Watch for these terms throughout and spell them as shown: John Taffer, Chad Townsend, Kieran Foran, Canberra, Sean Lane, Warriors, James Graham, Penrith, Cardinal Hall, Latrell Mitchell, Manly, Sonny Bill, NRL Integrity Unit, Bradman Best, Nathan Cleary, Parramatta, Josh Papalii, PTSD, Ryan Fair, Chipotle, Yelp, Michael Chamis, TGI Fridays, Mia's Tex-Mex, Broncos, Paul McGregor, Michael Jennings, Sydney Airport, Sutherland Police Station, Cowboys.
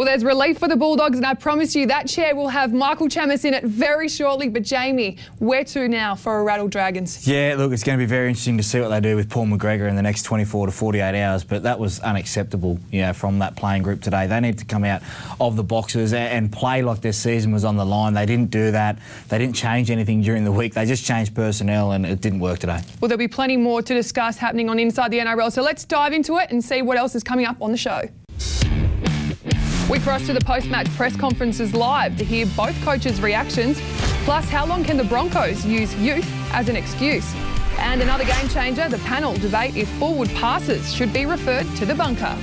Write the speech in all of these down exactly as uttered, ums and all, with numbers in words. Well, there's relief for the Bulldogs, and I promise you that chair will have Michael Chamis in it very shortly. But Jamie, where to now for Rattle Dragons? Yeah, look, it's going to be very interesting to see what they do with Paul McGregor in the next twenty-four to forty-eight hours, but that was unacceptable, you know, from that playing group today. They need to come out of the boxes and play like their season was on the line. They didn't do that. They didn't change anything during the week. They just changed personnel, and it didn't work today. Well, there'll be plenty more to discuss happening on Inside the N R L, so let's dive into it and see what else is coming up on the show. We cross to the post-match press conferences live to hear both coaches' reactions. Plus, how long can the Broncos use youth as an excuse? And another game changer, the panel debate if forward passes should be referred to the bunker.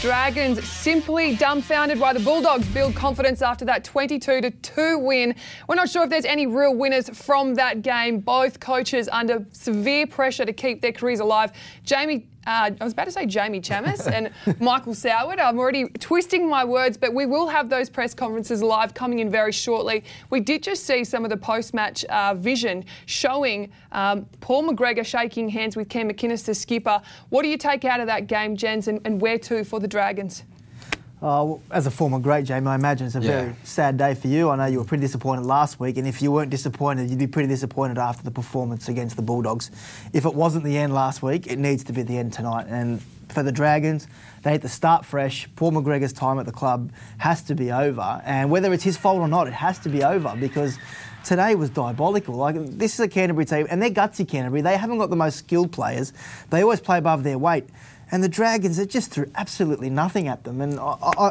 Dragons simply dumbfounded why the Bulldogs build confidence after that twenty-two to two win. We're not sure if there's any real winners from that game. Both coaches under severe pressure to keep their careers alive. Jamie, uh, I was about to say Jamie Chamis and Michael Soward. I'm already twisting my words, but we will have those press conferences live coming in very shortly. We did just see some of the post-match uh, vision showing um, Paul McGregor shaking hands with Cam McInnes, the skipper. What do you take out of that game, Jens, and, and where to for the Dragons? Uh, well, as a former great, Jamie, I imagine it's a yeah. very sad day for you. I know you were pretty disappointed last week, and if you weren't disappointed, you'd be pretty disappointed after the performance against the Bulldogs. If it wasn't the end last week, it needs to be the end tonight. And for the Dragons, they had to start fresh. Paul McGregor's time at the club has to be over. And whether it's his fault or not, it has to be over, because today was diabolical. Like, this is a Canterbury team, and they're gutsy Canterbury. They haven't got the most skilled players. They always play above their weight. And the Dragons, it just threw absolutely nothing at them. And I, I,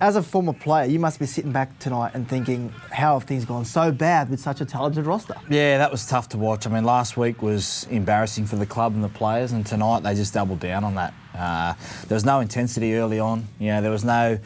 as a former player, you must be sitting back tonight and thinking, how have things gone so bad with such a talented roster? Yeah, that was tough to watch. I mean, last week was embarrassing for the club and the players, and tonight they just doubled down on that. Uh, there was no intensity early on. You know, there was no...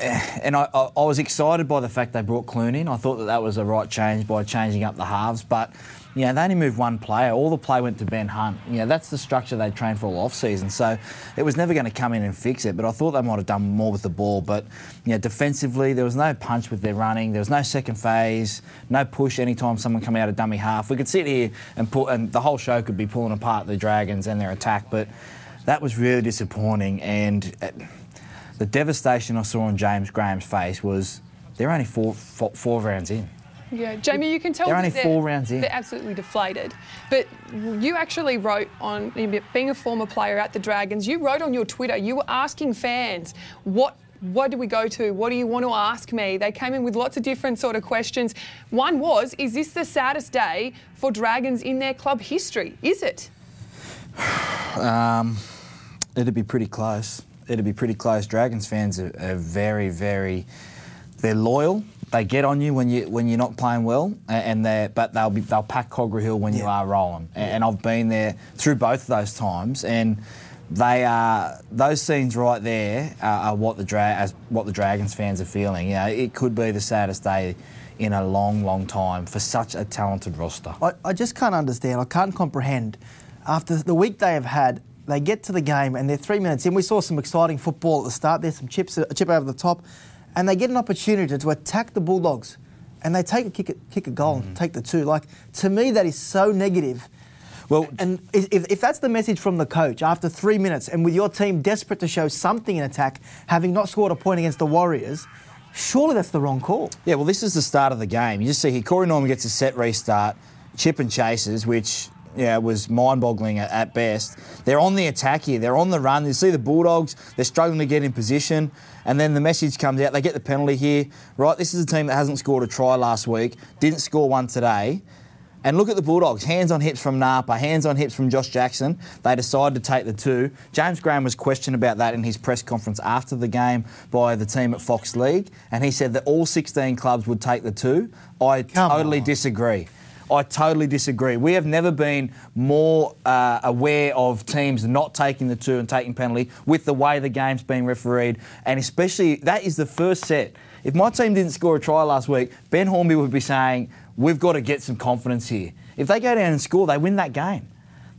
And I, I, I was excited by the fact they brought Clune in. I thought that that was the right change by changing up the halves, but... You know, they only moved one player. All the play went to Ben Hunt. You know, that's the structure they trained for all off-season. So it was never going to come in and fix it, but I thought they might have done more with the ball. But, you know, defensively, there was no punch with their running. There was no second phase, no push anytime someone came out of dummy half. We could sit here and, pull, and the whole show could be pulling apart the Dragons and their attack, but that was really disappointing. And the devastation I saw on James Graham's face was they're only four, four, four rounds in. Yeah, Jamie, you can tell they're only that they're, four rounds in. They're absolutely deflated. But you actually wrote on, being a former player at the Dragons, you wrote on your Twitter, you were asking fans, what what do we go to? What do you want to ask me? They came in with lots of different sort of questions. One was, is this the saddest day for Dragons in their club history? Is it? um, it'd be pretty close. It'd be pretty close. Dragons fans are, are very, very, they're loyal. They get on you when you when you're not playing well, and they but they'll be they'll pack Cogra Hill when yeah. you are rolling. And, and I've been there through both of those times, and they are those scenes right there are, are what the dra- as what the Dragons fans are feeling. You know, it could be the saddest day in a long, long time for such a talented roster. I, I just can't understand. I can't comprehend. After the week they have had, they get to the game and they're three minutes in. We saw some exciting football at the start. There's some chips a chip over the top. And they get an opportunity to attack the Bulldogs, and they take a kick, a, kick a goal, mm-hmm. and take the two. Like, to me, that is so negative. Well, and if, if that's the message from the coach after three minutes, and with your team desperate to show something in attack, having not scored a point against the Warriors, surely that's the wrong call. Yeah, well, this is the start of the game. You just see here, Corey Norman gets a set restart, chip and chases, which. Yeah, it was mind-boggling at best. They're on the attack here. They're on the run. You see the Bulldogs, they're struggling to get in position. And then the message comes out. They get the penalty here. Right, this is a team that hasn't scored a try last week, didn't score one today. And look at the Bulldogs. Hands on hips from Napa, hands on hips from Josh Jackson. They decide to take the two. James Graham was questioned about that in his press conference after the game by the team at Fox League. And he said that all sixteen clubs would take the two. I Come totally on. disagree. I totally disagree. We have never been more uh, aware of teams not taking the two and taking penalty with the way the game's been refereed. And especially, that is the first set. If my team didn't score a try last week, Ben Hornby would be saying, we've got to get some confidence here. If they go down and score, they win that game.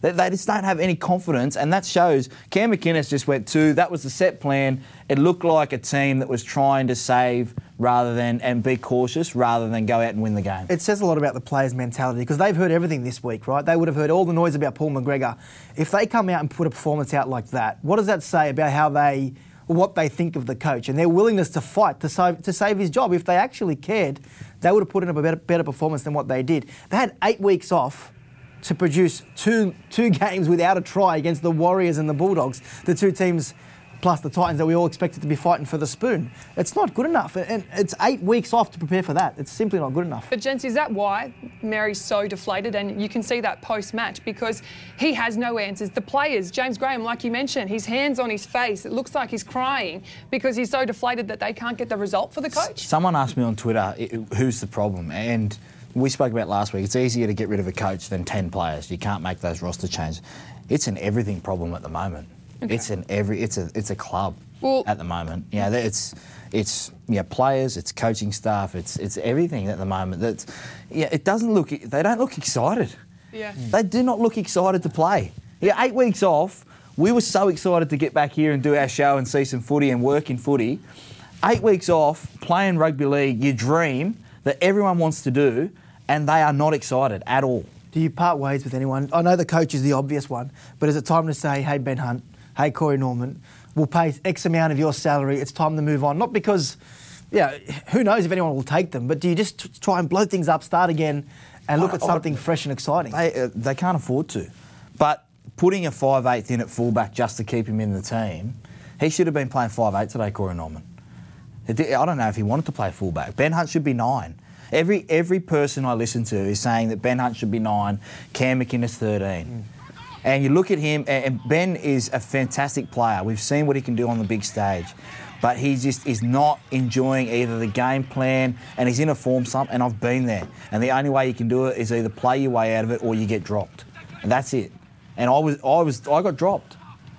They, they just don't have any confidence, and that shows. Cam McInnes just went two. That was the set plan. It looked like a team that was trying to save rather than and be cautious rather than go out and win the game. It says a lot about the players' mentality because they've heard everything this week, right? They would have heard all the noise about Paul McGregor. If they come out and put a performance out like that, what does that say about how they, what they think of the coach and their willingness to fight to save, to save his job? If they actually cared, they would have put in a better, better performance than what they did. They had eight weeks off to produce two two games without a try against the Warriors and the Bulldogs, the two teams plus the Titans that we all expected to be fighting for the spoon. It's not good enough. And it's eight weeks off to prepare for that. It's simply not good enough. But, gents, is that why Mary's so deflated? And you can see that post-match because he has no answers. The players, James Graham, like you mentioned, his hands on his face. It looks like he's crying because he's so deflated that they can't get the result for the coach. Someone asked me on Twitter, who's the problem? And we spoke about last week, it's easier to get rid of a coach than ten players. You can't make those roster changes. It's an everything problem at the moment. Okay. It's an every. It's a. It's a club well, at the moment. Yeah, it's. It's yeah. Players. It's coaching staff. It's. It's everything at the moment. That's. Yeah. It doesn't look. They don't look excited. Yeah. Mm. They do not look excited to play. Yeah. Eight weeks off. We were so excited to get back here and do our show and see some footy and work in footy. Eight weeks off playing rugby league. Your dream that everyone wants to do, and they are not excited at all. Do you part ways with anyone? I know the coach is the obvious one, but is it time to say, "Hey, Ben Hunt. Hey, Corey Norman, we'll pay X amount of your salary. It's time to move on." Not because, yeah, who knows if anyone will take them, but do you just t- try and blow things up, start again, and look at something fresh and exciting? They, uh, they can't afford to. But putting a five eighth in at fullback just to keep him in the team, he should have been playing five eight today, Corey Norman. I don't know if he wanted to play fullback. Ben Hunt should be nine. Every every person I listen to is saying that Ben Hunt should be nine, Cam McInnes thirteen. Mm. And you look at him, and Ben is a fantastic player. We've seen what he can do on the big stage. But he just is not enjoying either the game plan, and he's in a form slump, and I've been there. And the only way you can do it is either play your way out of it or you get dropped. And that's it. And I was, I was, I got dropped.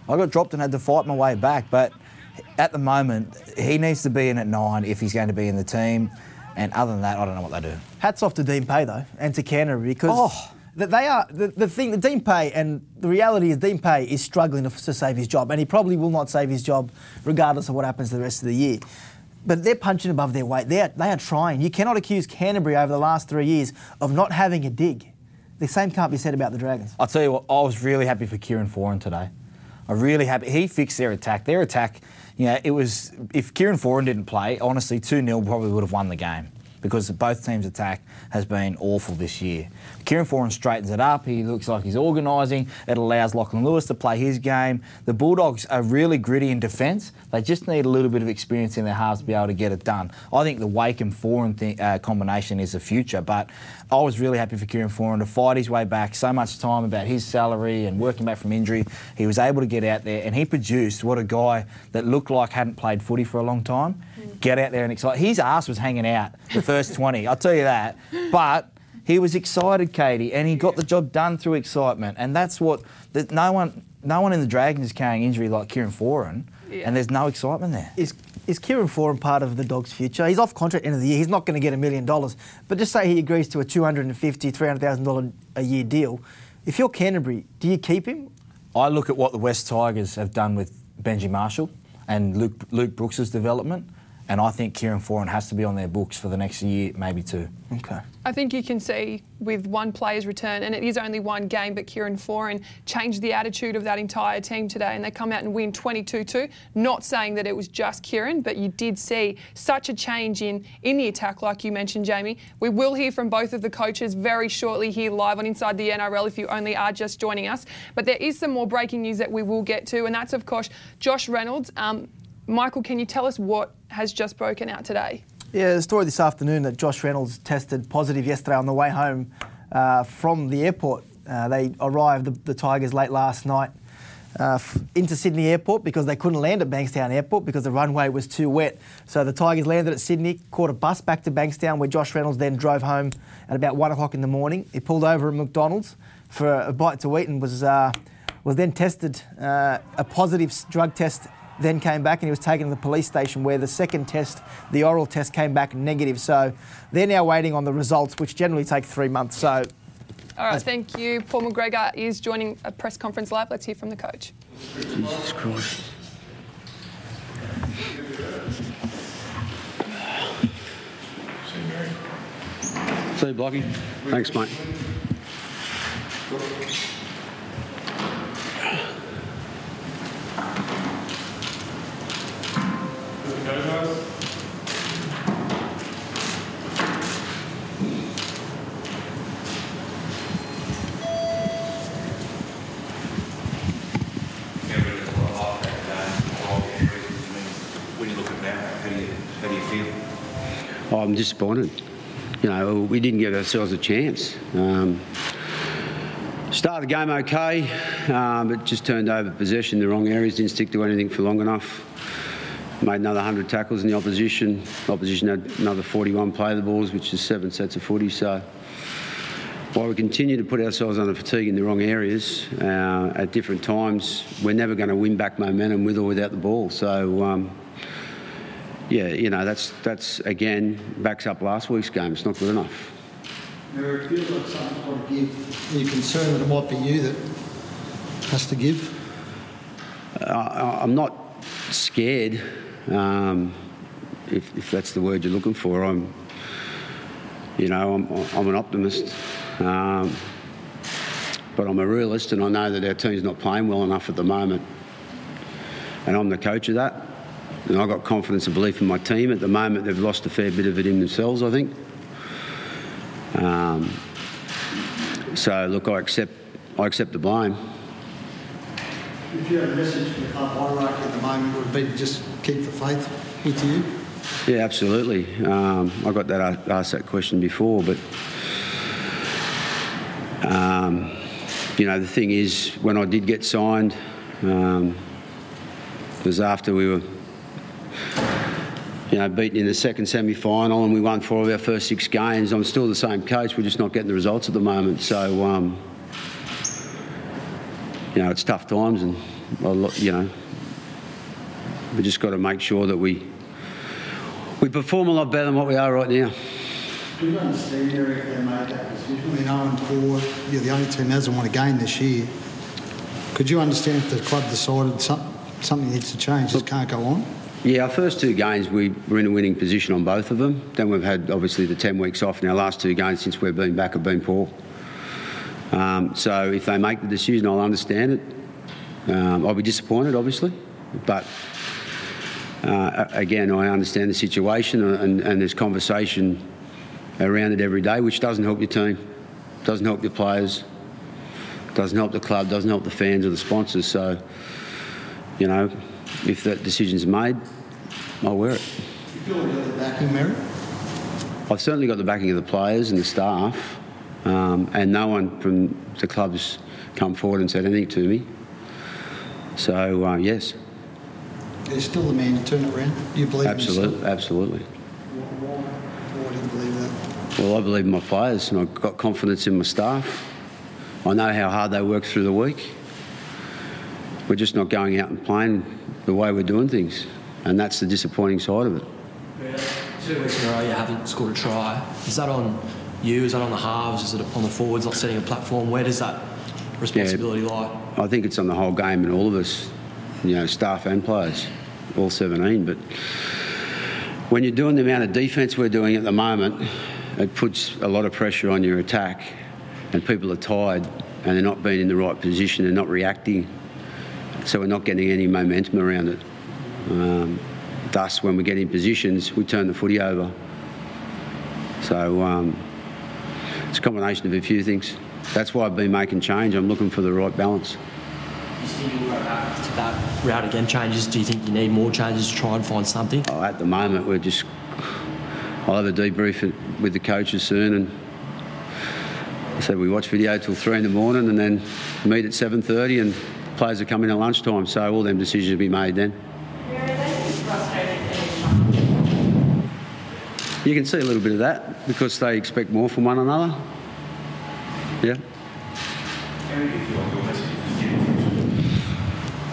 I got dropped and had to fight my way back. But at the moment, he needs to be in at nine if he's going to be in the team. And other than that, I don't know what they do. Hats off to Dean Pay, though, and to Canberra, because... Oh. That they are the, the thing. The Dean Pay, and the reality is, Dean Pay is struggling to, to save his job, and he probably will not save his job, regardless of what happens the rest of the year. But they're punching above their weight. They are, they are trying. You cannot accuse Canterbury over the last three years of not having a dig. The same can't be said about the Dragons. I'll tell you what. I was really happy for Kieran Foran today. I'm really happy. He fixed their attack. Their attack. You know, it was if Kieran Foran didn't play, honestly, two nil probably would have won the game, because both teams' attack has been awful this year. Kieran Foran straightens it up. He looks like he's organising. It allows Lachlan Lewis to play his game. The Bulldogs are really gritty in defence. They just need a little bit of experience in their halves to be able to get it done. I think the Wakeham-Foran th- uh, combination is the future, but I was really happy for Kieran Foran to fight his way back. So much time about his salary and working back from injury. He was able to get out there, and he produced what a guy that looked like hadn't played footy for a long time. Mm. Get out there and excite. His ass was hanging out the first twenty, I'll tell you that. But he was excited, Katie, and he got the job done through excitement. And that's what... That no one no one in the Dragons is carrying injury like Kieran Foran, yeah. And there's no excitement there. Is is Kieran Foran part of the Dogs' future? He's off contract at the end of the year. He's not going to get a million dollars. But just say he agrees to a two hundred fifty thousand dollars, three hundred thousand dollars a year deal. If you're Canterbury, do you keep him? I look at what the West Tigers have done with Benji Marshall and Luke, Luke Brooks's development. And I think Kieran Foran has to be on their books for the next year, maybe two. Okay. I think you can see with one player's return, and it is only one game, but Kieran Foran changed the attitude of that entire team today, and they come out and win twenty-two two. Not saying that it was just Kieran, but you did see such a change in, in the attack, like you mentioned, Jamie. We will hear from both of the coaches very shortly here live on Inside the N R L if you only are just joining us. But there is some more breaking news that we will get to, and that's, of course, Josh Reynolds. Um, Michael, can you tell us what has just broken out today? Yeah, the story this afternoon that Josh Reynolds tested positive yesterday on the way home uh, from the airport. Uh, they arrived, the, the Tigers, late last night uh, f- into Sydney Airport because they couldn't land at Bankstown Airport because the runway was too wet. So the Tigers landed at Sydney, caught a bus back to Bankstown where Josh Reynolds then drove home at about one o'clock in the morning. He pulled over at McDonald's for a bite to eat and was, uh, was then tested uh, a positive drug test, then came back and he was taken to the police station where the second test, the oral test, came back negative. So they're now waiting on the results, which generally take three months. So, all right, thank you. Paul McGregor is joining a press conference live. Let's hear from the coach. Jesus Christ. Steve Blockie. Thanks, mate. When you look at now, how do you how do you feel? Oh, I'm disappointed. You know, we didn't give ourselves a chance. Um, Started the game okay, um, but just turned over possession in the wrong areas, didn't stick to anything for long enough. Made another one hundred tackles in the opposition. The opposition had another forty-one play the balls, which is seven sets of footy. So while we continue to put ourselves under fatigue in the wrong areas uh, at different times, we're never going to win back momentum with or without the ball. So, um, yeah, you know, that's, that's again, backs up last week's game. It's not good enough. It feels like something's got to give. Are you concerned that it might be you that has to give? Uh, I'm not scared, um, if, if that's the word you're looking for. I'm, you know, I'm, I'm an optimist, um, but I'm a realist, and I know that our team's not playing well enough at the moment. And I'm the coach of that, and I've got confidence and belief in my team. At the moment, they've lost a fair bit of it in themselves, I think. Um, so look, I accept I accept the blame. If you had a message for the club hierarchy at the moment, would it be to just keep the faith with you? Yeah, absolutely. Um, I got that asked that question before, but um, you know, the thing is, when I did get signed, um, it was after we were, you know, beaten in the second semi-final, and we won four of our first six games. I'm still the same coach. We're just not getting the results at the moment. So, um, you know, it's tough times, and a lot, you know, we just got to make sure that we we perform a lot better than what we are right now. Do you understand if they made that decision? I mean, oh and four, you're the only team that hasn't won a game this year. Could you understand if the club decided some, something needs to change? Look, this can't go on. Yeah, our first two games we were in a winning position on both of them. Then we've had obviously the ten weeks off, and our last two games since we've been back have been poor. Um, so if they make the decision, I'll understand it. Um, I'll be disappointed, obviously, but uh, again, I understand the situation, and, and there's conversation around it every day, which doesn't help your team, doesn't help your players, doesn't help the club, doesn't help the fans or the sponsors. So, you know, if that decision's made, I'll wear it. Do you feel you've got the backing, Mary? I've certainly got the backing of the players and the staff, um, and no one from the club's come forward and said anything to me. So, uh, yes. There's still the man to turn it around. Do you believe in yourself? Absolutely. Why, why do you believe that? Well, I believe in my players, and I've got confidence in my staff. I know how hard they work through the week. We're just not going out and playing the way we're doing things, and that's the disappointing side of it. Yeah. Two weeks in a row you haven't scored a try. Is that on you? Is that on the halves? Is it on the forwards not setting a platform? Where does that responsibility yeah, lie? I think it's on the whole game and all of us, you know, staff and players, all seventeen. But when you're doing the amount of defence we're doing at the moment, it puts a lot of pressure on your attack, and people are tired and they're not being in the right position, they're not reacting. So we're not getting any momentum around it. Um, thus, when we get in positions, we turn the footy over. So um, it's a combination of a few things. That's why I've been making change. I'm looking for the right balance. Do you think you'll go back to that route again, changes? Do you think you need more changes to try and find something? Oh, at the moment, we're just... I'll have a debrief with the coaches soon, and I said we watch video till three in the morning and then meet at seven thirty, and players are coming at lunchtime, so all them decisions will be made then. You can see a little bit of that because they expect more from one another. Yeah.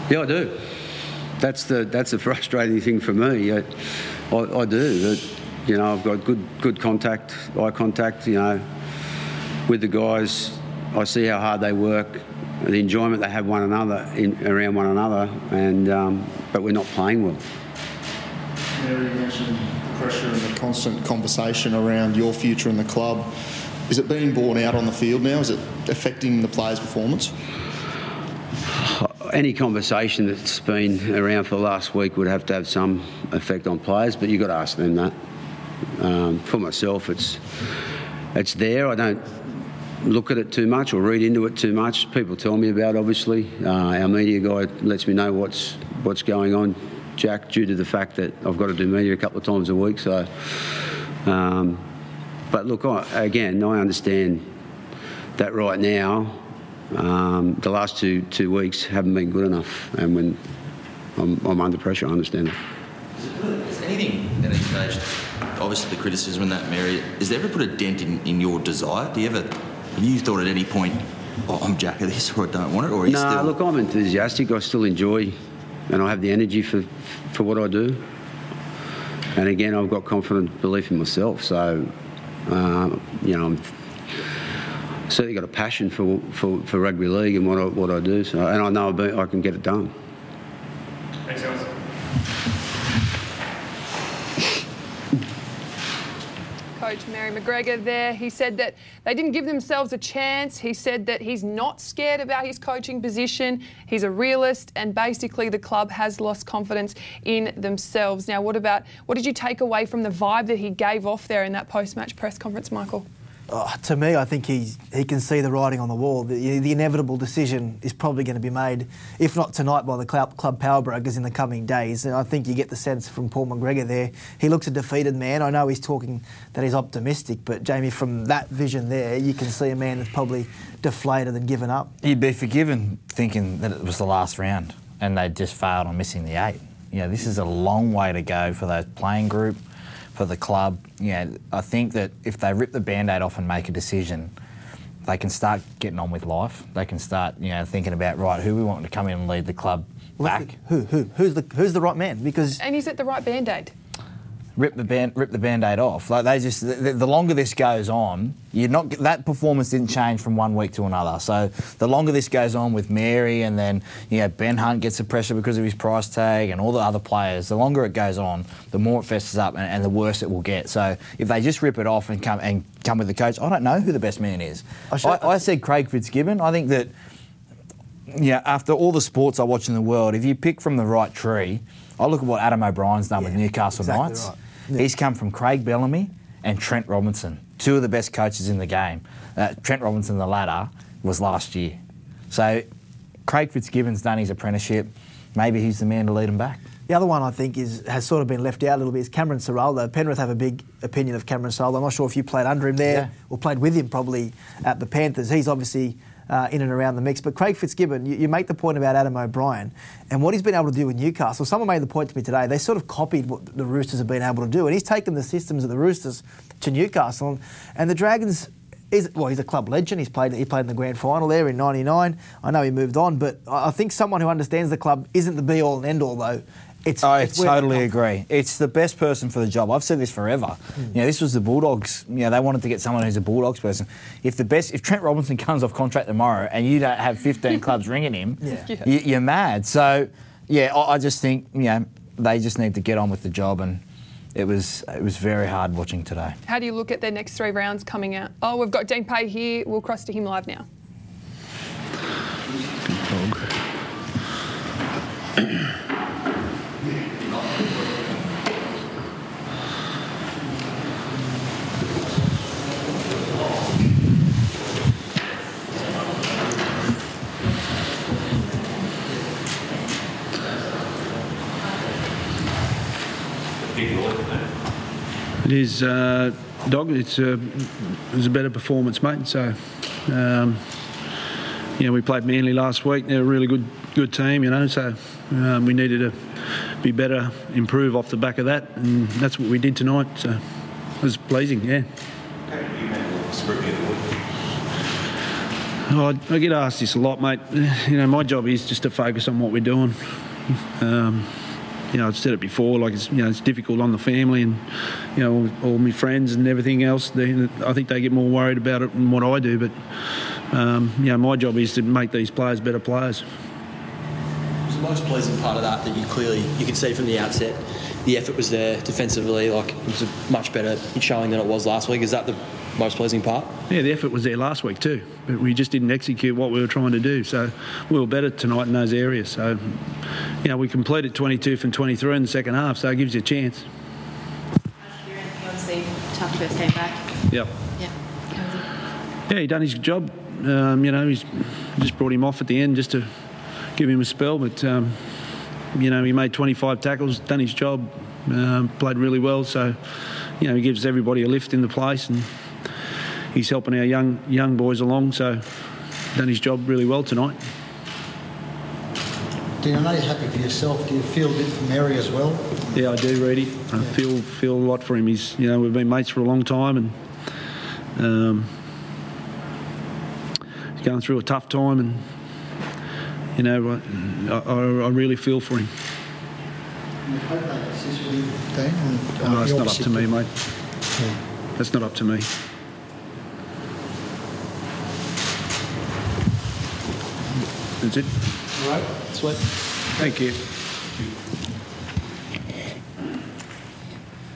Yeah, I do. That's the that's the frustrating thing for me. I, I, I do. You know, I've got good good contact, eye contact. You know, with the guys, I see how hard they work. The enjoyment they have one another in, around one another, and um, but we're not playing well. Mary, you mentioned the pressure and the constant conversation around your future in the club. Is it being borne out on the field now? Is it affecting the players' performance? Any conversation that's been around for the last week would have to have some effect on players, but you've got to ask them that. Um, for myself, it's it's there. I don't look at it too much or read into it too much. People tell me about it, obviously. Uh, our media guy lets me know what's what's going on, Jack, due to the fact that I've got to do media a couple of times a week. So, um, but look, I, again, I understand that right now. Um, the last two two weeks haven't been good enough, and when I'm, I'm under pressure, I understand that. Is anything that engaged? Obviously, the criticism in that, Mary, is there ever put a dent in, in your desire? Do you ever, have you thought at any point, oh, I'm jack of this, or I don't want it, or? Are you nah, still... look, I'm enthusiastic. I still enjoy, and I have the energy for, for what I do. And again, I've got confident belief in myself. So, um, you know, I'm. Certainly got a passion for, for, for rugby league and what I, what I do, so and I know be, I can get it done. Thanks, guys. Coach Mary McGregor there. He said that they didn't give themselves a chance. He said that he's not scared about his coaching position. He's a realist, and basically the club has lost confidence in themselves. Now, what about what did you take away from the vibe that he gave off there in that post-match press conference, Michael? Oh, to me, I think he's, he can see the writing on the wall. The, the inevitable decision is probably going to be made, if not tonight, by the club power brokers in the coming days. And I think you get the sense from Paul McGregor there. He looks a defeated man. I know he's talking that he's optimistic, but, Jamie, from that vision there, you can see a man that's probably deflated and given up. You'd be forgiven thinking that it was the last round and they just failed on missing the eight. You know, this is a long way to go for that playing group, for the club. Yeah, you know, I think that if they rip the Band-Aid off and make a decision, they can start getting on with life. They can start, you know, thinking about, right, who we want to come in and lead the club well, back. Who, who, who's the, who's the right man? Because and is it the right Band-Aid? Rip the band, rip the Band-Aid off. Like they just, the, the longer this goes on, you're not that performance didn't change from one week to another. So the longer this goes on with Mary, and then you know Ben Hunt gets the pressure because of his price tag, and all the other players. The longer it goes on, the more it festers up, and, and the worse it will get. So if they just rip it off and come and come with the coach, I don't know who the best man is. I, should, I, I said Craig Fitzgibbon. I think that yeah, after all the sports I watch in the world, if you pick from the right tree, I look at what Adam O'Brien's done yeah, with Newcastle exactly Knights. Right. Yeah. He's come from Craig Bellamy and Trent Robinson, two of the best coaches in the game. Uh, Trent Robinson, the latter, was last year. So Craig Fitzgibbon's done his apprenticeship. Maybe he's the man to lead him back. The other one I think is has sort of been left out a little bit is Cameron Sarolla. Penrith have a big opinion of Cameron Sarolla. I'm not sure if you played under him there yeah. or played with him probably at the Panthers. He's obviously... Uh, in and around the mix. But Craig Fitzgibbon, you, you make the point about Adam O'Brien and what he's been able to do with Newcastle. Someone made the point to me today, they sort of copied what the Roosters have been able to do, and he's taken the systems of the Roosters to Newcastle. And, and the Dragons, is well, he's a club legend. He's played, he played in the grand final there in ninety-nine. I know he moved on, but I think someone who understands the club isn't the be-all and end-all, though. It's, I it's totally agree. It's the best person for the job. I've said this forever. Mm. You know, this was the Bulldogs. You know, they wanted to get someone who's a Bulldogs person. If the best, if Trent Robinson comes off contract tomorrow and you don't have fifteen clubs ringing him, yeah. Yeah. You, you're mad. So, yeah, I, I just think you know they just need to get on with the job, and it was it was very hard watching today. How do you look at their next three rounds coming out? Oh, we've got Dean Pay here. We'll cross to him live now. It is, uh, dog. It's a, it was a better performance, mate. So, um, you know, we played Manly last week. They're a really good, good team, you know. So, um, we needed to be better, improve off the back of that, and that's what we did tonight. So, it was pleasing, yeah. How did you handle the scrutiny of the week? I, I get asked this a lot, mate. You know, my job is just to focus on what we're doing. Um, You know, I've said it before, like, it's, you know, it's difficult on the family and, you know, all, all my friends and everything else. They, I think they get more worried about it than what I do. But, um, you know, my job is to make these players better players. So the most pleasing part of that that you clearly you could see from the outset, the effort was there defensively. Like it was a much better showing than it was last week. Is that the most pleasing part? Yeah, the effort was there last week too, but we just didn't execute what we were trying to do. So we were better tonight in those areas. So you know we completed twenty-two from twenty-three in the second half, so it gives you a chance. Kieran, obviously tough first game back. Yep. Yeah. Yeah, he done his job. Um, you know, he's just brought him off at the end just to give him a spell. But, um, you know, he made twenty-five tackles, done his job, um, played really well. So, you know, he gives everybody a lift in the place and he's helping our young young boys along. So, done his job really well tonight. Dean, I know you're happy for yourself. Do you feel a bit for Mary as well? Yeah, I do, Reedy. I yeah. feel feel a lot for him. He's, you know, we've been mates for a long time and... Um, going through a tough time and, you know, I, I, I really feel for him. No, that's not up to me, mate. Yeah. That's not up to me. That's it. All right, sweet. Thank you.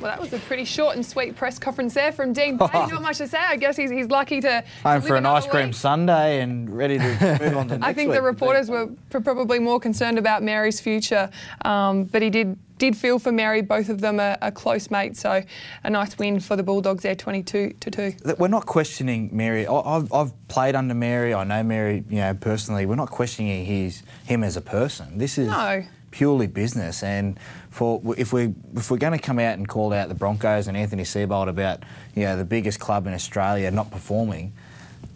Well, that was a pretty short and sweet press conference there from Dean Pay. Not much to say. I guess he's he's lucky to home for an ice cream sundae and ready to move on to next week. I think the reporters were probably more concerned about Mary's future, um, but he did did feel for Mary. Both of them are, are close mates, so a nice win for the Bulldogs there, twenty-two to two. We're not questioning Mary. I've, I've played under Mary. I know Mary, you know, personally. We're not questioning his him as a person. This is no. purely business, and for if we if we're going to come out and call out the Broncos and Anthony Seibold about, you know, the biggest club in Australia not performing,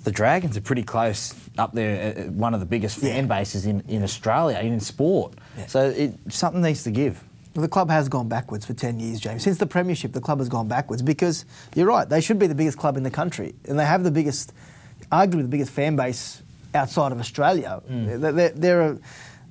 the Dragons are pretty close up there, uh, one of the biggest yeah. fan bases in, in Australia in sport. Yeah. So it, something needs to give. Well, the club has gone backwards for ten years, James. Since the premiership, the club has gone backwards because you're right, they should be the biggest club in the country, and they have the biggest, arguably the biggest fan base outside of Australia. Mm. They're, they're, they're a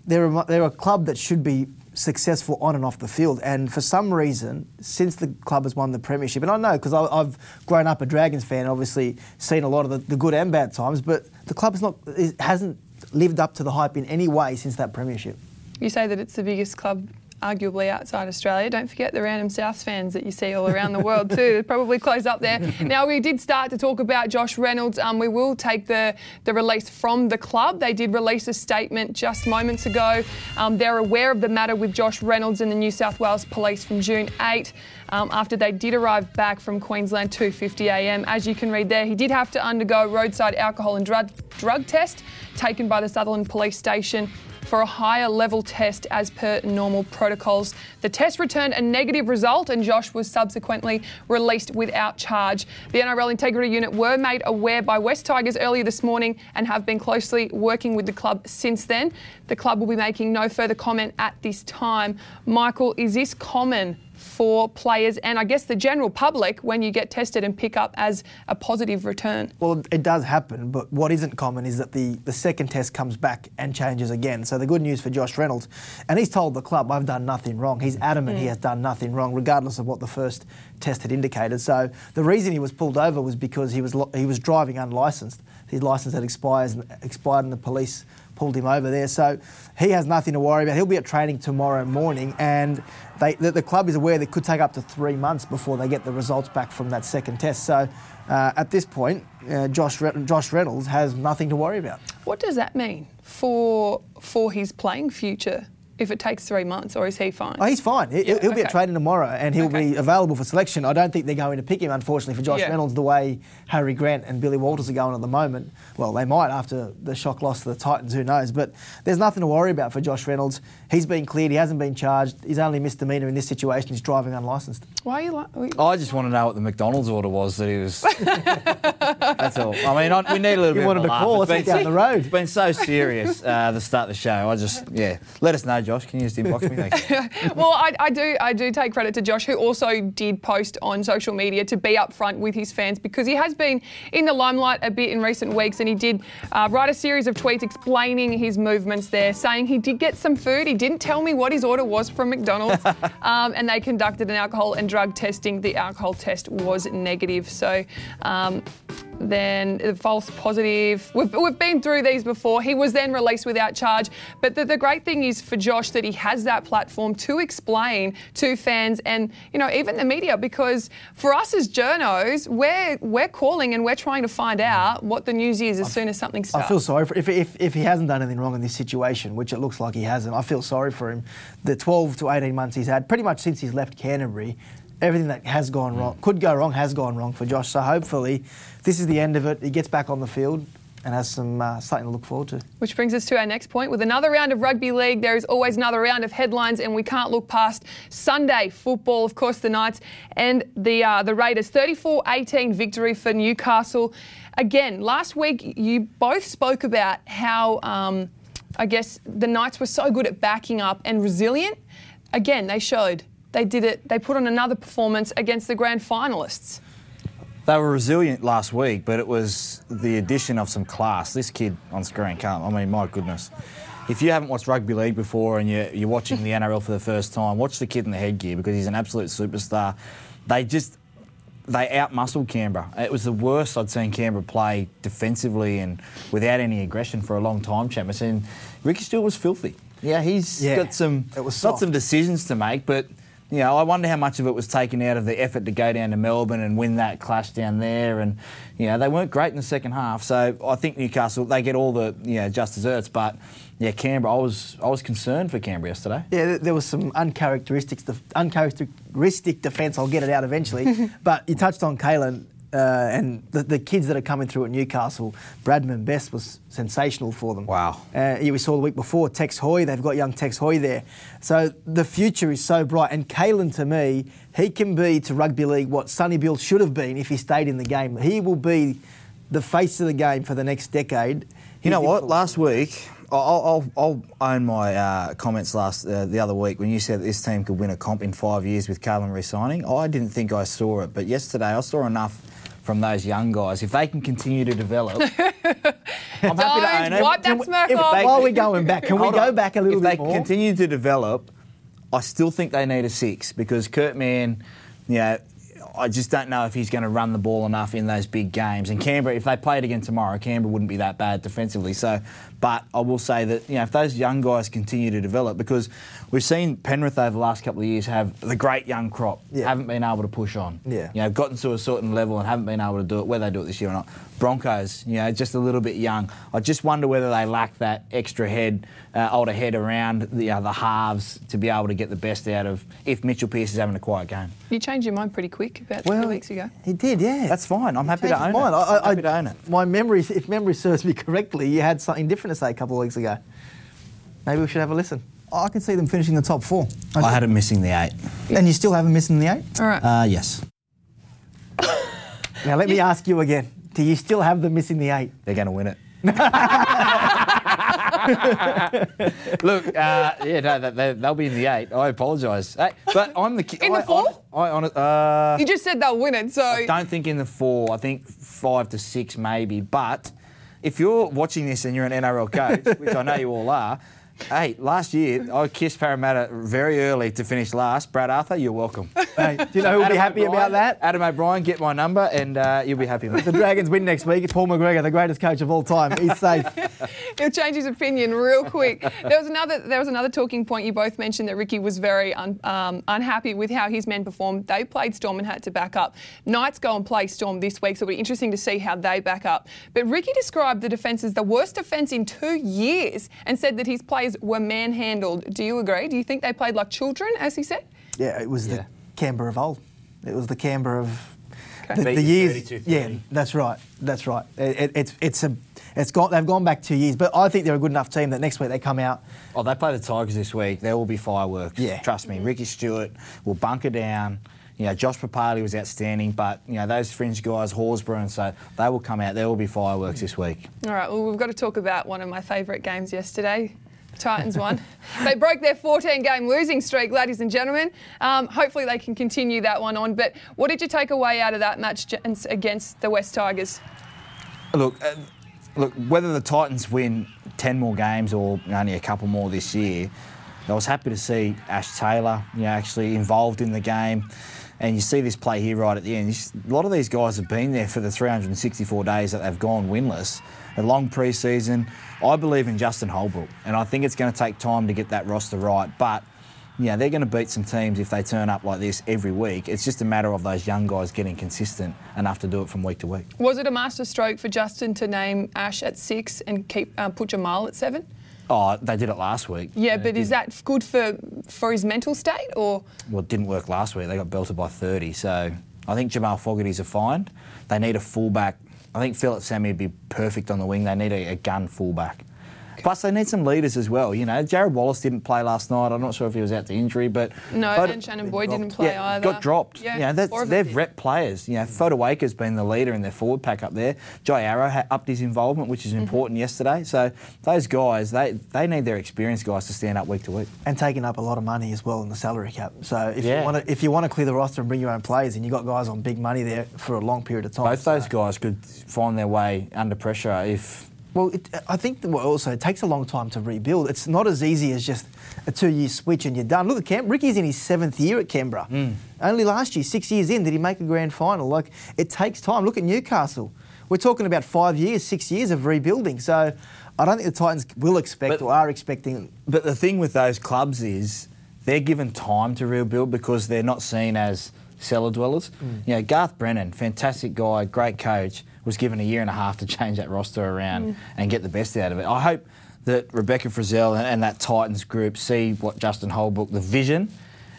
They're a, they're a club that should be successful on and off the field, and for some reason, since the club has won the premiership, and I know because I've grown up a Dragons fan, obviously seen a lot of the, the good and bad times, but the club has not, it hasn't lived up to the hype in any way since that premiership. You say that it's the biggest club arguably outside Australia. Don't forget the random Souths fans that you see all around the world too. They're probably close up there. Now, we did start to talk about Josh Reynolds. Um, we will take the, the release from the club. They did release a statement just moments ago. Um, they're aware of the matter with Josh Reynolds and the New South Wales Police from June eighth um, after they did arrive back from Queensland two fifty a.m. As you can read there, he did have to undergo roadside alcohol and drug, drug test taken by the Sutherland Police Station for a higher level test as per normal protocols. The test returned a negative result and Josh was subsequently released without charge. The N R L Integrity Unit were made aware by West Tigers earlier this morning and have been closely working with the club since then. The club will be making no further comment at this time. Michael, is this common for players and I guess the general public when you get tested and pick up as a positive return? Well, it does happen, but what isn't common is that the, the second test comes back and changes again. So the good news for Josh Reynolds, and he's told the club, I've done nothing wrong. He's adamant mm. he has done nothing wrong, regardless of what the first test had indicated. So the reason he was pulled over was because he was he was driving unlicensed. His licence had expires, expired and the police pulled him over there. So he has nothing to worry about. He'll be at training tomorrow morning and they, the, the club is aware that it could take up to three months before they get the results back from that second test. So uh, at this point, uh, Josh, Re- Josh Reynolds has nothing to worry about. What does that mean for for his playing future? If it takes three months, or is he fine? Oh, he's fine. He, yeah, he'll okay. be at training tomorrow and he'll okay. be available for selection. I don't think they're going to pick him, unfortunately, for Josh yeah. Reynolds, the way Harry Grant and Billy Walters are going at the moment. Well, they might after the shock loss to the Titans, who knows. But there's nothing to worry about for Josh Reynolds. He's been cleared. He hasn't been charged. His only misdemeanour in this situation is driving unlicensed. Why are you like... Li- I just want to know what the McDonald's order was that he was... That's all. I mean, I, we need a little you bit of a laugh. You wanted to call. It's been down the road. It's been so serious, uh, the start of the show. I just... Yeah. Let us know, Josh, can you just inbox me next? Well, I, I do I do take credit to Josh, who also did post on social media to be upfront with his fans, because he has been in the limelight a bit in recent weeks, and he did uh, write a series of tweets explaining his movements there, saying he did get some food. He didn't tell me what his order was from McDonald's, um, and they conducted an alcohol and drug testing. The alcohol test was negative. So um, then the false positive. We've, we've been through these before. He was then released without charge. But the, the great thing is for Josh that he has that platform to explain to fans and, you know, even the media, because for us as journos, we're, we're calling and we're trying to find out what the news is as I, soon as something starts. I feel sorry for if, if if he hasn't done anything wrong in this situation, which it looks like he hasn't. I feel sorry for him. The twelve to eighteen months he's had, pretty much since he's left Canterbury, everything that has gone wrong, could go wrong, has gone wrong for Josh. So hopefully this is the end of it. He gets back on the field and has some uh, something to look forward to. Which brings us to our next point. With another round of rugby league, there is always another round of headlines, and we can't look past Sunday football. Of course, the Knights and the uh, the Raiders. thirty-four eighteen victory for Newcastle. Again, last week you both spoke about how, um, I guess, the Knights were so good at backing up and resilient. Again, they showed. They did it. They put on another performance against the grand finalists. They were resilient last week, but it was the addition of some class. This kid on screen can't. I mean, my goodness. If you haven't watched rugby league before and you're, you're watching the N R L for the first time, watch the kid in the headgear, because he's an absolute superstar. They just... They outmuscled Canberra. It was the worst I'd seen Canberra play defensively and without any aggression for a long time, Champions. And Ricky Stewart was filthy. Yeah, he's yeah, got some... It was soft. Got some decisions to make, but... You know, I wonder how much of it was taken out of the effort to go down to Melbourne and win that clash down there. And, you know, they weren't great in the second half. So I think Newcastle, they get all the, you know, just desserts. But, yeah, Canberra, I was I was concerned for Canberra yesterday. Yeah, there was some uncharacteristic, uncharacteristic defence. I'll get it out eventually. But you touched on Kalyn uh, and the, the kids that are coming through at Newcastle. Bradman Best was sensational for them. Wow. Uh, we saw the week before, Tex Hoy, they've got young Tex Hoy there. So the future is so bright. And Kalyn, to me, he can be to rugby league what Sonny Bill should have been if he stayed in the game. He will be the face of the game for the next decade. You He's know what? Last week, I'll, I'll, I'll own my uh, comments last uh, the other week when you said that this team could win a comp in five years with Kalyn re-signing. I didn't think I saw it, but yesterday I saw enough from those young guys. If they can continue to develop... I'm happy Don't to own it. Wipe that smirk off. They, while we're going back, can we go on. back a little if bit more? If they continue to develop, I still think they need a six, because Kurt Mann, you know, I just don't know if he's going to run the ball enough in those big games. And Canberra, if they played again tomorrow, Canberra wouldn't be that bad defensively. So, but I will say that, you know, if those young guys continue to develop, because we've seen Penrith over the last couple of years have the great young crop, yeah. haven't been able to push on. Yeah. You know, gotten to a certain level and haven't been able to do it, whether they do it this year or not. Broncos, you know, just a little bit young. I just wonder whether they lack that extra head, uh, older head around the, you know, the halves to be able to get the best out of if Mitchell Pearce is having a quiet game. You changed your mind pretty quick about well, two weeks ago. He did, yeah. That's fine. I'm he happy to own mine. it. I, I, happy to own it. My memory, if memory serves me correctly, you had something different to say a couple of weeks ago. Maybe we should have a listen. I can see them finishing the top four. I, I had them missing the eight. Yeah. And you still have them missing the eight? All right. Uh, yes. Now, let you, me ask you again. Do you still have them missing the eight? They're going to win it. Look, uh, yeah, no, they, they'll be in the eight. I apologise. Hey, but I'm the ki- in I, the four. I, I, uh, you just said they'll win it, so I don't think in the four. I think five to six maybe. But if you're watching this and you're an N R L coach, which I know you all are, hey, last year I kissed Parramatta very early to finish last. Brad Arthur, you're welcome. Hey, do you know who'll Adam be happy O'Brien, about that? Adam O'Brien, get my number, and uh, you'll be happy. With the Dragons win next week. It's Paul McGregor, the greatest coach of all time. He's safe. He'll change his opinion real quick. There was another. There was another talking point you both mentioned that Ricky was very un, um, unhappy with how his men performed. They played Storm and had to back up. Knights go and play Storm this week, so it'll be interesting to see how they back up. But Ricky described the defence as the worst defence in two years, and said that his players were manhandled. Do you agree? Do you think they played like children, as he said? Yeah, it was yeah. the Canberra of old. It was the Canberra of okay. the, the years. Yeah, that's right. That's right. It, it, it's it's a it's got they've gone back two years, but I think they're a good enough team that next week they come out. Oh, they play the Tigers this week. There will be fireworks. Yeah, trust me. Mm-hmm. Ricky Stewart will bunker down. You know, Josh Papali was outstanding, but, you know, those fringe guys, Horsburgh and so, they will come out. There will be fireworks this week. All right. Well, we've got to talk about one of my favourite games yesterday. Titans won. They broke their fourteen-game losing streak, ladies and gentlemen. Um, hopefully they can continue that one on. But what did you take away out of that match against the West Tigers? Look, uh, look. Whether the Titans win ten more games or only a couple more this year, I was happy to see Ash Taylor, you know, actually involved in the game. And you see this play here right at the end. A lot of these guys have been there for the three hundred sixty-four days that they've gone winless. A long pre-season. I believe in Justin Holbrook, and I think it's going to take time to get that roster right. But, you know, they're going to beat some teams if they turn up like this every week. It's just a matter of those young guys getting consistent enough to do it from week to week. Was it a masterstroke for Justin to name Ash at six and keep uh, Pujamal at seven? Oh, they did it last week. Yeah, but is that good for for his mental state or...? Well, it didn't work last week. They got belted by thirty. So I think Jamal Fogarty's a find. They need a fullback. I think Philip Sammy would be perfect on the wing. They need a, a gun fullback. Okay. Plus, they need some leaders as well. You know, Jared Wallace didn't play last night. I'm not sure if he was out to injury, but... No, Foda- and Shannon Boyd didn't play yeah, either. Got dropped. Yeah, you know, that's, they've rep players. You know, Foda Waker's been the leader in their forward pack up there. Jai Arrow ha- upped his involvement, which is important mm-hmm. yesterday. So those guys, they, they need their experienced guys to stand up week to week. And taking up a lot of money as well in the salary cap. So if yeah. you want to if you want to clear the roster and bring your own players in, you've got guys on big money there for a long period of time. Both so. Those guys could find their way under pressure if... Well, it, I think that also it takes a long time to rebuild. It's not as easy as just a two-year switch and you're done. Look at Cam. Ricky's in his seventh year at Canberra. Mm. Only last year, six years in, did he make a grand final. Like, it takes time. Look at Newcastle. We're talking about five years, six years of rebuilding. So I don't think the Titans will expect but, or are expecting. But the thing with those clubs is they're given time to rebuild because they're not seen as cellar dwellers. Mm. You know, Garth Brennan, fantastic guy, great coach, was given a year and a half to change that roster around mm. and get the best out of it. I hope that Rebecca Frizzell and, and that Titans group see what Justin Holbrook, the vision,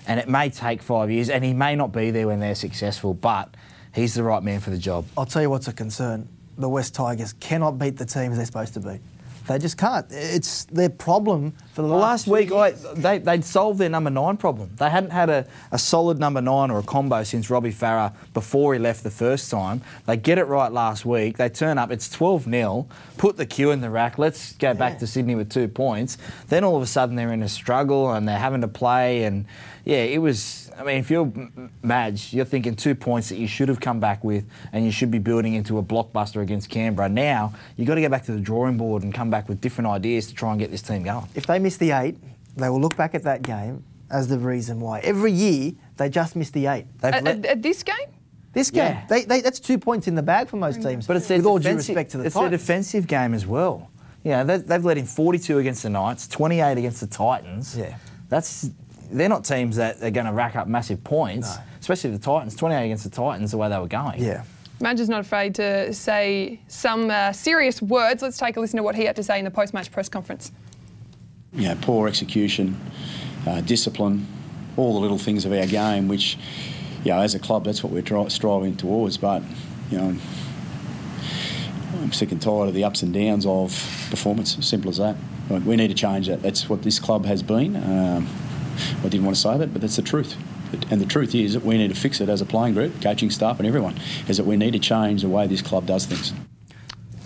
and it may take five years, and he may not be there when they're successful, but he's the right man for the job. I'll tell you what's a concern. The West Tigers cannot beat the teams they're supposed to beat. They just can't. It's their problem for the well, last, last week. I, they, they'd solved their number nine problem. They hadn't had a, a solid number nine or a combo since Robbie Farah before he left the first time. They get it right last week. They turn up. It's twelve nil. Put the cue in the rack. Let's go yeah. back to Sydney with two points. Then all of a sudden they're in a struggle and they're having to play. And, yeah, it was... I mean, if you're Madge, you're thinking two points that you should have come back with and you should be building into a blockbuster against Canberra. Now you've got to go back to the drawing board and come back with different ideas to try and get this team going. If they miss the eight, they will look back at that game as the reason why. Every year, they just miss the eight. At, let... at this game? This game. Yeah. They, they, that's two points in the bag for most teams. But it's their with all due respect to the It's Titans. Their defensive game as well. Yeah, they, they've let in forty-two against the Knights, twenty-eight against the Titans. Yeah, that's... They're not teams that are going to rack up massive points, no. especially the Titans. twenty-eight against the Titans, the way they were going. Yeah. Madge is not afraid to say some uh, serious words. Let's take a listen to what he had to say in the post-match press conference. You know, poor execution, uh, discipline, all the little things of our game, which, you know, as a club, that's what we're tri- striving towards. But, you know, I'm sick and tired of the ups and downs of performance. Simple as that. Like, we need to change that. That's what this club has been. Um, I didn't want to say that, but that's the truth. And the truth is that we need to fix it as a playing group, coaching staff and everyone, is that we need to change the way this club does things.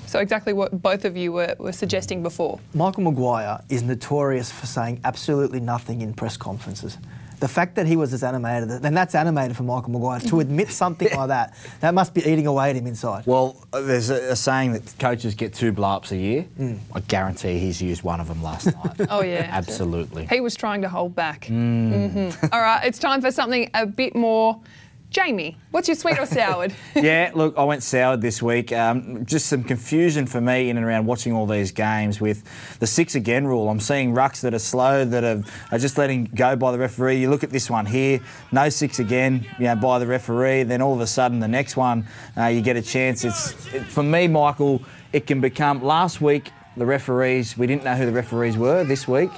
So exactly what both of you were, were suggesting before. Michael Maguire is notorious for saying absolutely nothing in press conferences. The fact that he was as animated, and that's animated for Michael Maguire, to admit something like that, that must be eating away at him inside. Well, there's a, a saying that coaches get two blow-ups a year. Mm. I guarantee he's used one of them last night. Oh, yeah. Absolutely. He was trying to hold back. Mm. Mm-hmm. All right, it's time for something a bit more... Jamie, what's your sweet or soured? Yeah, look, I went soured this week. Um, just some confusion for me in and around watching all these games with the six again rule. I'm seeing rucks that are slow, that are, are just letting go by the referee. You look at this one here, no six again, you know, by the referee. Then all of a sudden the next one, uh, you get a chance. It's it, for me, Michael, it can become... Last week, the referees, we didn't know who the referees were. This week,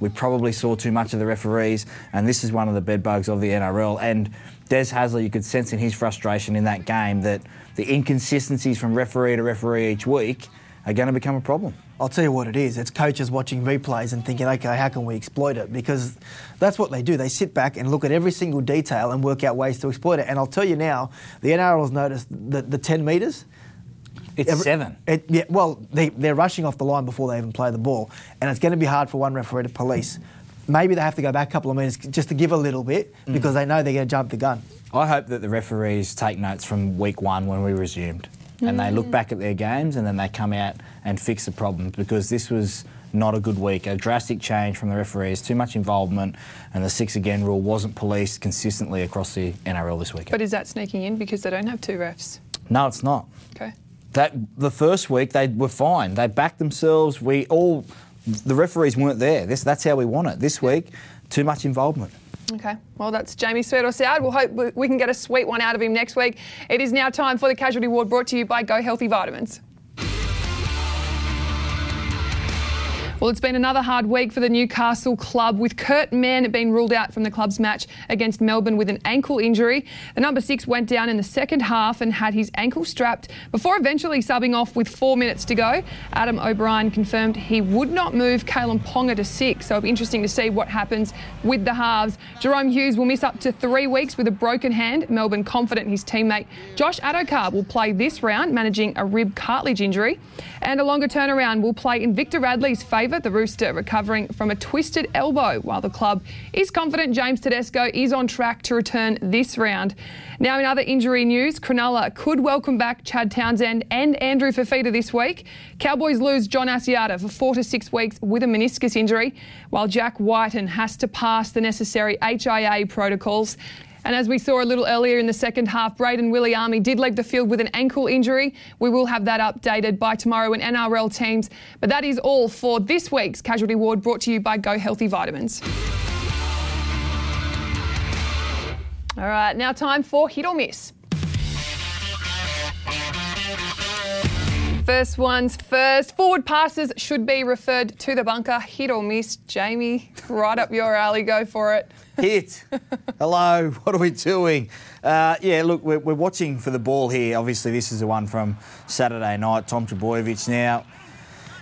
we probably saw too much of the referees, and this is one of the bedbugs of the N R L. And Des Hasler, you could sense in his frustration in that game that the inconsistencies from referee to referee each week are going to become a problem. I'll tell you what it is. It's coaches watching replays and thinking, OK, how can we exploit it? Because that's what they do. They sit back and look at every single detail and work out ways to exploit it. And I'll tell you now, the N R L's noticed that the ten metres... It's every, seven. It, yeah, well, they, they're rushing off the line before they even play the ball, and it's going to be hard for one referee to police. Maybe they have to go back a couple of metres just to give a little bit mm. because they know they're going to jump the gun. I hope that the referees take notes from week one when we resumed mm. and they look back at their games and then they come out and fix the problem, because this was not a good week. A drastic change from the referees, too much involvement, and the six again rule wasn't policed consistently across the N R L this weekend. But is that sneaking in because they don't have two refs? No, it's not. Okay. That the first week they were fine. They backed themselves. We all... The referees weren't there. This, that's how we want it. This week, too much involvement. Okay. Well, that's Jamie Swerdos out. We'll hope we can get a sweet one out of him next week. It is now time for the Casualty Ward, brought to you by Go Healthy Vitamins. Well, it's been another hard week for the Newcastle club, with Kurt Mann being ruled out from the club's match against Melbourne with an ankle injury. The number six went down in the second half and had his ankle strapped before eventually subbing off with four minutes to go. Adam O'Brien confirmed he would not move Kalyn Ponga to six, so it'll be interesting to see what happens with the halves. Jerome Hughes will miss up to three weeks with a broken hand. Melbourne confident his teammate Josh Adokar will play this round, managing a rib cartilage injury. And a longer turnaround will play in Victor Radley's favour, the Rooster recovering from a twisted elbow, while the club is confident James Tedesco is on track to return this round. Now, in other injury news, Cronulla could welcome back Chad Townsend and Andrew Fifita this week. Cowboys lose John Asiata for four to six weeks with a meniscus injury, while Jack Whiten has to pass the necessary H I A protocols. And as we saw a little earlier in the second half, Braden Williami did leave the field with an ankle injury. We will have that updated by tomorrow in N R L teams. But that is all for this week's Casualty Ward, brought to you by Go Healthy Vitamins. All right, now time for Hit or Miss. First one's first. Forward passes should be referred to the bunker. Hit or miss, Jamie? Right up your alley. Go for it. Hit. Hello. What are we doing? Uh, yeah, look, we're, we're watching for the ball here. Obviously, this is the one from Saturday night. Tom Trbojevic now.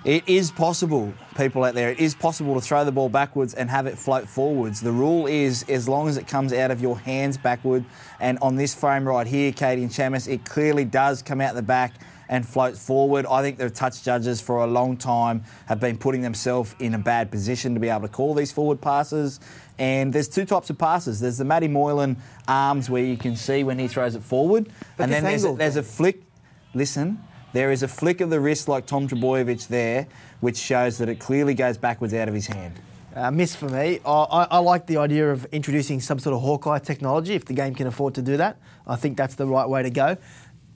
It is possible, people out there, it is possible to throw the ball backwards and have it float forwards. The rule is, as long as it comes out of your hands backward, and on this frame right here, Katie and Chamis, it clearly does come out the back and floats forward. I think the touch judges for a long time have been putting themselves in a bad position to be able to call these forward passes. And there's two types of passes. There's the Matty Moylan arms, where you can see when he throws it forward. But and then there's a, there's a flick. Listen, there is a flick of the wrist like Tom Trbojevic there, which shows that it clearly goes backwards out of his hand. Uh, miss for me. I, I, I like the idea of introducing some sort of Hawkeye technology, if the game can afford to do that. I think that's the right way to go.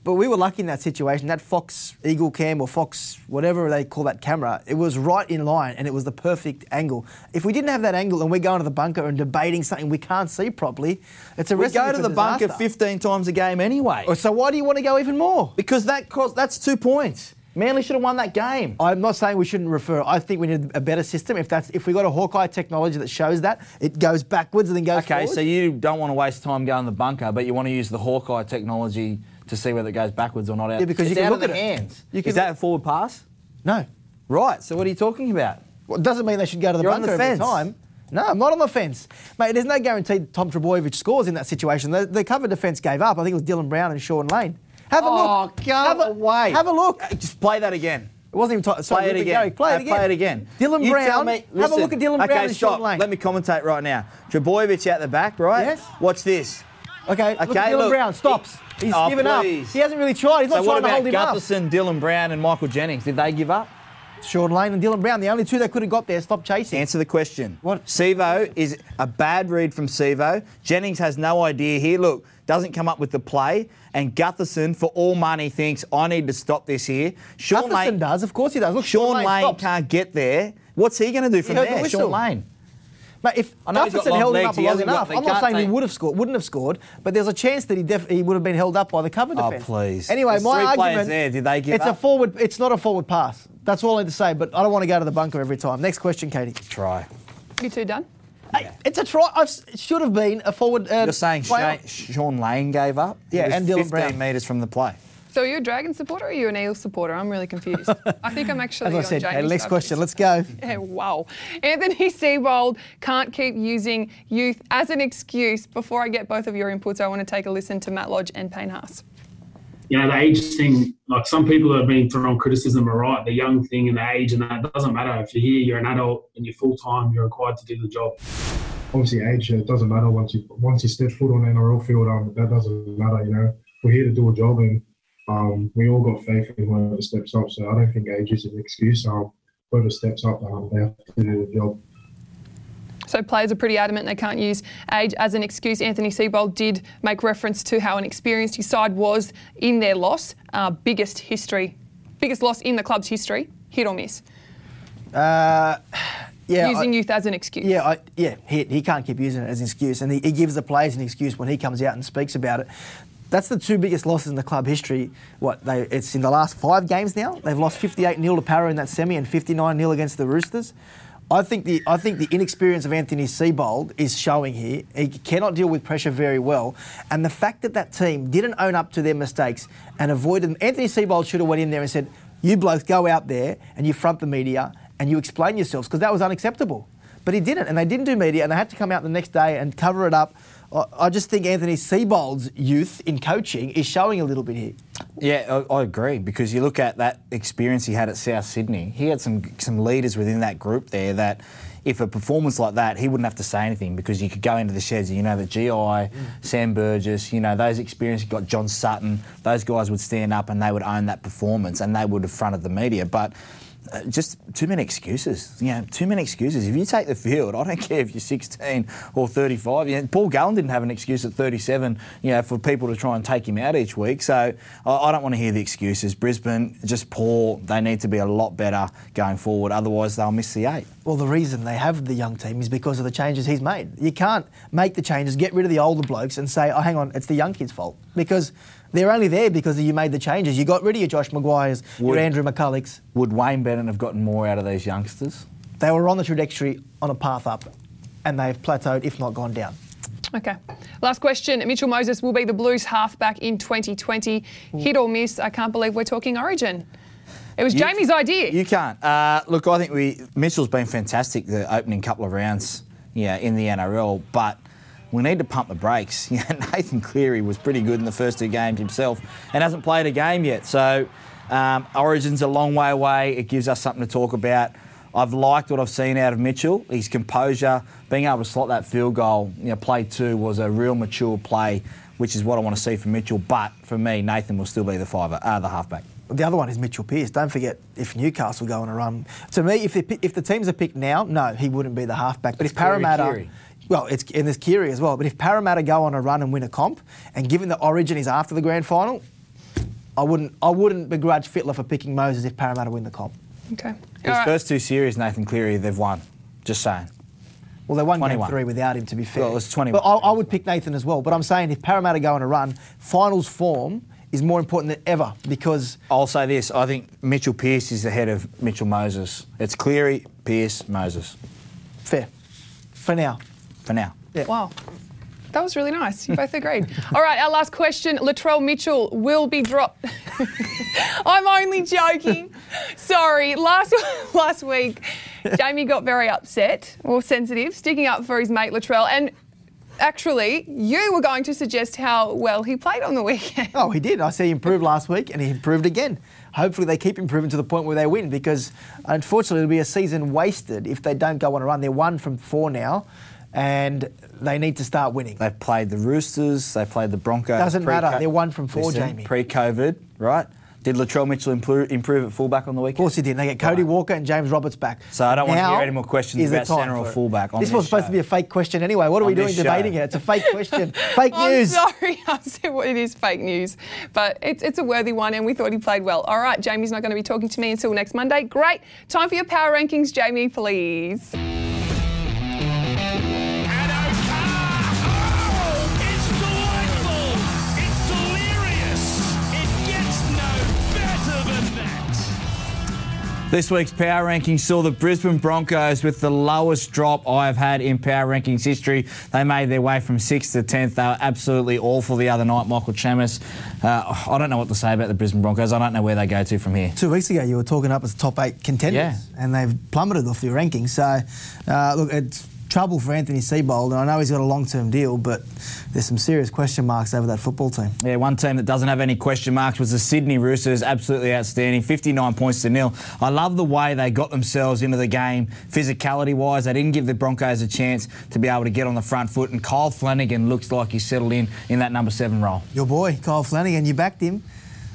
But we were lucky in that situation. That Fox Eagle Cam, or Fox, whatever they call that camera, it was right in line and it was the perfect angle. If we didn't have that angle and we're going to the bunker and debating something we can't see properly, it's a recipe for disaster. We go to the bunker fifteen times a game anyway. So why do you want to go even more? Because that cost, that's two points. Manly should have won that game. I'm not saying we shouldn't refer. I think we need a better system. If that's if we got a Hawkeye technology that shows that, it goes backwards and then goes forward. Okay, so you don't want to waste time going to the bunker, but you want to use the Hawkeye technology to see whether it goes backwards or not out. Yeah, because it's you can look at it. Hands. You can Is that a forward pass? No. Right, so what are you talking about? Well, it doesn't mean they should go to the You're bunker on the fence. Every time. No, I'm not on the fence. Mate, there's no guarantee Tom Trbojevic scores in that situation. The, the cover defence gave up. I think it was Dylan Brown and Sean Lane. Have a oh, look. Go have away. A, have a look. Just play that again. It wasn't even time. Play, play it again. Play it again. Dylan you Brown. Me, have a look at Dylan okay, Brown and stop. Sean Lane. Let me commentate right now. Trbojevic out the back, right? Yes. Watch this. Okay, okay look at Dylan look. Brown. Stops. He's oh, given please. Up. He hasn't really tried. He's so not trying to hold him up. So what about Gutherson, Dylan Brown and Michael Jennings? Did they give up? Sean Lane and Dylan Brown, the only two that could have got there, stopped chasing. Answer the question. What? Seibold is a bad read from Seibold. Jennings has no idea here. Look, doesn't come up with the play. And Gutherson, for all money, thinks, I need to stop this here. Sean Gutherson Lane, does. Of course he does. Look, Sean, Sean Lane, Lane can't get there. What's he going to do from there? The Sean Lane. Mate, if Gutherson held him up long enough, I'm not saying he would have scored, wouldn't have scored, but there's a chance that he def- he would have been held up by the cover defence. Oh, please. Anyway, there's my argument. There. Did they give it's up? a forward. It's not a forward pass. That's all I had to say. But I don't want to go to the bunker every time. Next question, Katie. Try. You two done? Hey, yeah. It's a try. I've, it should have been a forward. Uh, You're saying Shane, Sean Lane gave up? Yeah, and Dylan Brown. fifteen metres from the play. So are you a Dragon supporter or are you an Eel supporter? I'm really confused. I think I'm actually on Jamie's side. As I said, hey, next question, let's go. Yeah, wow. Anthony Seibold can't keep using youth as an excuse. Before I get both of your inputs, I want to take a listen to Matt Lodge and Payne Haas. you know, the age thing, like some people have been thrown criticism are right, the young thing and the age, and that doesn't matter. If you're here, you're an adult and you're full-time, you're required to do the job. Obviously, age, it doesn't matter once you once you step foot on the N R L field, um, that doesn't matter, you know. We're here to do a job, and um, we all got faith in whoever steps up, so I don't think age is an excuse. Um, whoever steps up, um, they have to do the job. So players are pretty adamant they can't use age as an excuse. Anthony Seibold did make reference to how inexperienced his side was in their loss. Uh, biggest history, biggest loss in the club's history, hit or miss? Uh, yeah, using I, youth as an excuse. Yeah, I, yeah. He, he can't keep using it as an excuse, and he, he gives the players an excuse when he comes out and speaks about it. That's the two biggest losses in the club history. What they? It's in the last five games now. They've lost fifty-eight nil to Parra in that semi and fifty-nine nil against the Roosters. I think the I think the inexperience of Anthony Seibold is showing here. He cannot deal with pressure very well. And the fact that that team didn't own up to their mistakes and avoided them. Anthony Seibold should have went in there and said, you blokes go out there and you front the media and you explain yourselves, because that was unacceptable. But he didn't, and they didn't do media, and they had to come out the next day and cover it up. I just think Anthony Seibold's youth in coaching is showing a little bit here. Yeah, I, I agree, because you look at that experience he had at South Sydney. He had some some leaders within that group there that if a performance like that, he wouldn't have to say anything, because you could go into the sheds, you know, the G I, mm. Sam Burgess, you know, those experiences, you got John Sutton, those guys would stand up and they would own that performance and they would have fronted the media. But Uh, just too many excuses, you know, too many excuses. If you take the field, I don't care if you're sixteen or thirty-five. You know, Paul Gallen didn't have an excuse at thirty-seven, you know, for people to try and take him out each week. So I, I don't want to hear the excuses. Brisbane, just poor. They need to be a lot better going forward. Otherwise, they'll miss the eight. Well, the reason they have the young team is because of the changes he's made. You can't make the changes, get rid of the older blokes and say, oh, hang on, it's the young kids' fault. Because they're only there because you made the changes. You got rid of your Josh Maguires, would, your Andrew McCullochs. Would Wayne Bennett have gotten more out of these youngsters? They were on the trajectory on a path up, and they've plateaued, if not gone down. Okay. Last question. Mitchell Moses will be the Blues halfback in twenty twenty. Mm. Hit or miss? I can't believe we're talking Origin. It was you, Jamie's idea. You can't. Uh, look, I think we Mitchell's been fantastic the opening couple of rounds, yeah, in the N R L, but we need to pump the brakes. Yeah, Nathan Cleary was pretty good in the first two games himself and hasn't played a game yet. So um, Origin's a long way away. It gives us something to talk about. I've liked what I've seen out of Mitchell. His composure, being able to slot that field goal, you know, play two was a real mature play, which is what I want to see from Mitchell. But for me, Nathan will still be the fiver, uh, the halfback. The other one is Mitchell Pearce. Don't forget, if Newcastle go on a run, to me, if the, if the teams are picked now, no, he wouldn't be the halfback. But if Parramatta... Cleary. Well, it's, and there's Kiri as well. But if Parramatta go on a run and win a comp, and given that Origin is after the grand final, I wouldn't I wouldn't begrudge Fittler for picking Moses if Parramatta win the comp. Okay. His right. first two series, Nathan Cleary, they've won. Just saying. Well, they won twenty-one. Game three without him, to be fair. Well, it was twenty-one. But I, I would pick Nathan as well. But I'm saying if Parramatta go on a run, finals form is more important than ever, because... I'll say this. I think Mitchell Pearce is ahead of Mitchell Moses. It's Cleary, Pearce, Moses. Fair. For now. For now. Yeah. Wow. That was really nice. You both agreed. All right, our last question. Latrell Mitchell will be dropped. I'm only joking. Sorry. Last last week, Jamie got very upset or sensitive, sticking up for his mate Latrell. And actually, you were going to suggest how well he played on the weekend. Oh, he did. I said he improved last week and he improved again. Hopefully they keep improving to the point where they win, because unfortunately it'll be a season wasted if they don't go on a run. They're one from four now, and they need to start winning. They've played the Roosters, they've played the Broncos. Doesn't pre- matter, they're one from four, Jamie. Pre-COVID, right? Did Latrell Mitchell improve, improve at fullback on the weekend? Of course he did. They get Cody right. Walker and James Roberts back. So I don't now want to hear any more questions about centre or fullback on this. This was supposed show. to be a fake question anyway. What are on we doing show. debating it? It's a fake question. Fake I'm news. Sorry, I'm sorry. It is fake news. But it's, it's a worthy one, and we thought he played well. All right, Jamie's not going to be talking to me until next Monday. Great. Time for your power rankings, Jamie, please. This week's power rankings saw the Brisbane Broncos with the lowest drop I have had in power rankings history. They made their way from sixth to tenth. They were absolutely awful the other night. Michael Chambliss, uh, I don't know what to say about the Brisbane Broncos. I don't know where they go to from here. Two weeks ago, you were talking up as top eight contenders, yeah, and they've plummeted off your rankings. So, uh, look, it's trouble for Anthony Seibold, and I know he's got a long-term deal, but there's some serious question marks over that football team. Yeah, one team that doesn't have any question marks was the Sydney Roosters, absolutely outstanding, fifty-nine points to nil. I love the way they got themselves into the game, physicality-wise. They didn't give the Broncos a chance to be able to get on the front foot, and Kyle Flanagan looks like he's settled in in that number seven role. Your boy, Kyle Flanagan, you backed him.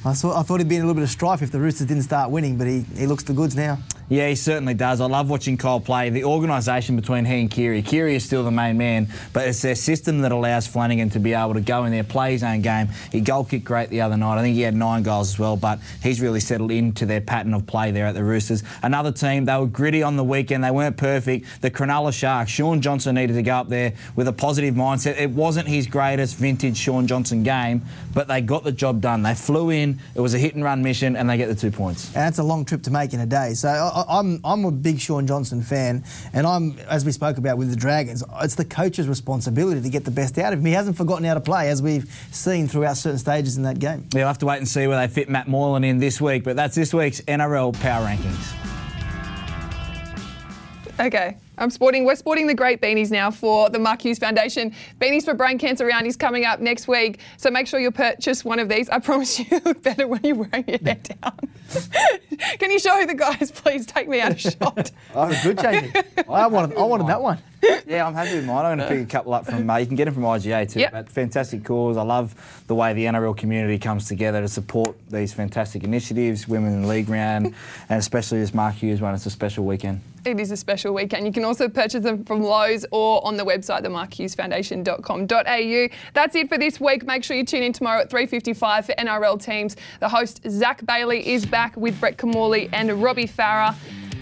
I, saw, I thought he'd be in a little bit of strife if the Roosters didn't start winning, but he, he looks the goods now. Yeah, he certainly does. I love watching Kyle play. The organisation between he and Kiri. Kiri is still the main man, but it's their system that allows Flanagan to be able to go in there, play his own game. He goal kicked great the other night. I think he had nine goals as well, but he's really settled into their pattern of play there at the Roosters. Another team, they were gritty on the weekend. They weren't perfect. The Cronulla Sharks, Sean Johnson needed to go up there with a positive mindset. It wasn't his greatest vintage Sean Johnson game, but they got the job done. They flew in. It was a hit-and-run mission, and they get the two points. And that's a long trip to make in a day. So I- I'm I'm a big Sean Johnson fan, and I'm, as we spoke about with the Dragons, it's the coach's responsibility to get the best out of him. He hasn't forgotten how to play, as we've seen throughout certain stages in that game. You'll have to wait and see where they fit Matt Moylan in this week, but that's this week's N R L Power Rankings. Okay, I'm sporting. We're sporting the great beanies now for the Mark Hughes Foundation. Beanies for Brain Cancer Round is coming up next week, so make sure you purchase one of these. I promise you look better when you're wearing your head down. Can you show the guys, please? Take me out of shot. Oh, good, Jamie. I wanted, I wanted that one. Yeah, I'm happy with mine. I'm going to pick a couple up from... Uh, you can get them from I G A too. Yep. But fantastic cause. I love the way the N R L community comes together to support these fantastic initiatives, Women in the League Round, and especially this Mark Hughes one. It's a special weekend. It is a special weekend. You can also purchase them from Lowe's or on the website, the mark hughes foundation dot com dot a u. That's it for this week. Make sure you tune in tomorrow at three fifty-five for N R L Teams. The host, Zach Bailey, is back with Brett Camorley and Robbie Farah.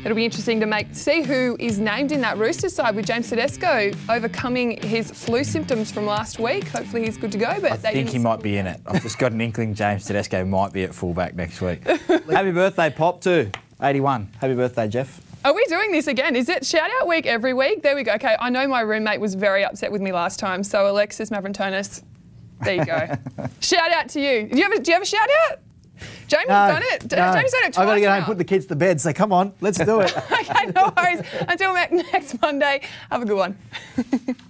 It'll be interesting to make see who is named in that Roosters side with James Tedesco overcoming his flu symptoms from last week. Hopefully he's good to go. But I they think he might be in it. I've just got an inkling James Tedesco might be at fullback next week. Happy birthday, Pop, too. eighty-one. Happy birthday, Jeff. Are we doing this again? Is it shout-out week every week? There we go. Okay, I know my roommate was very upset with me last time, so Alexis Mavrantonis, there you go. Shout-out to you. Do you have a, do you have a shout-out? Jamie's no, done it. No. Jamie's done it twice. I've got to get now. Home and put the kids to bed, so come on, let's do it. Okay, no worries. Until next Monday, have a good one.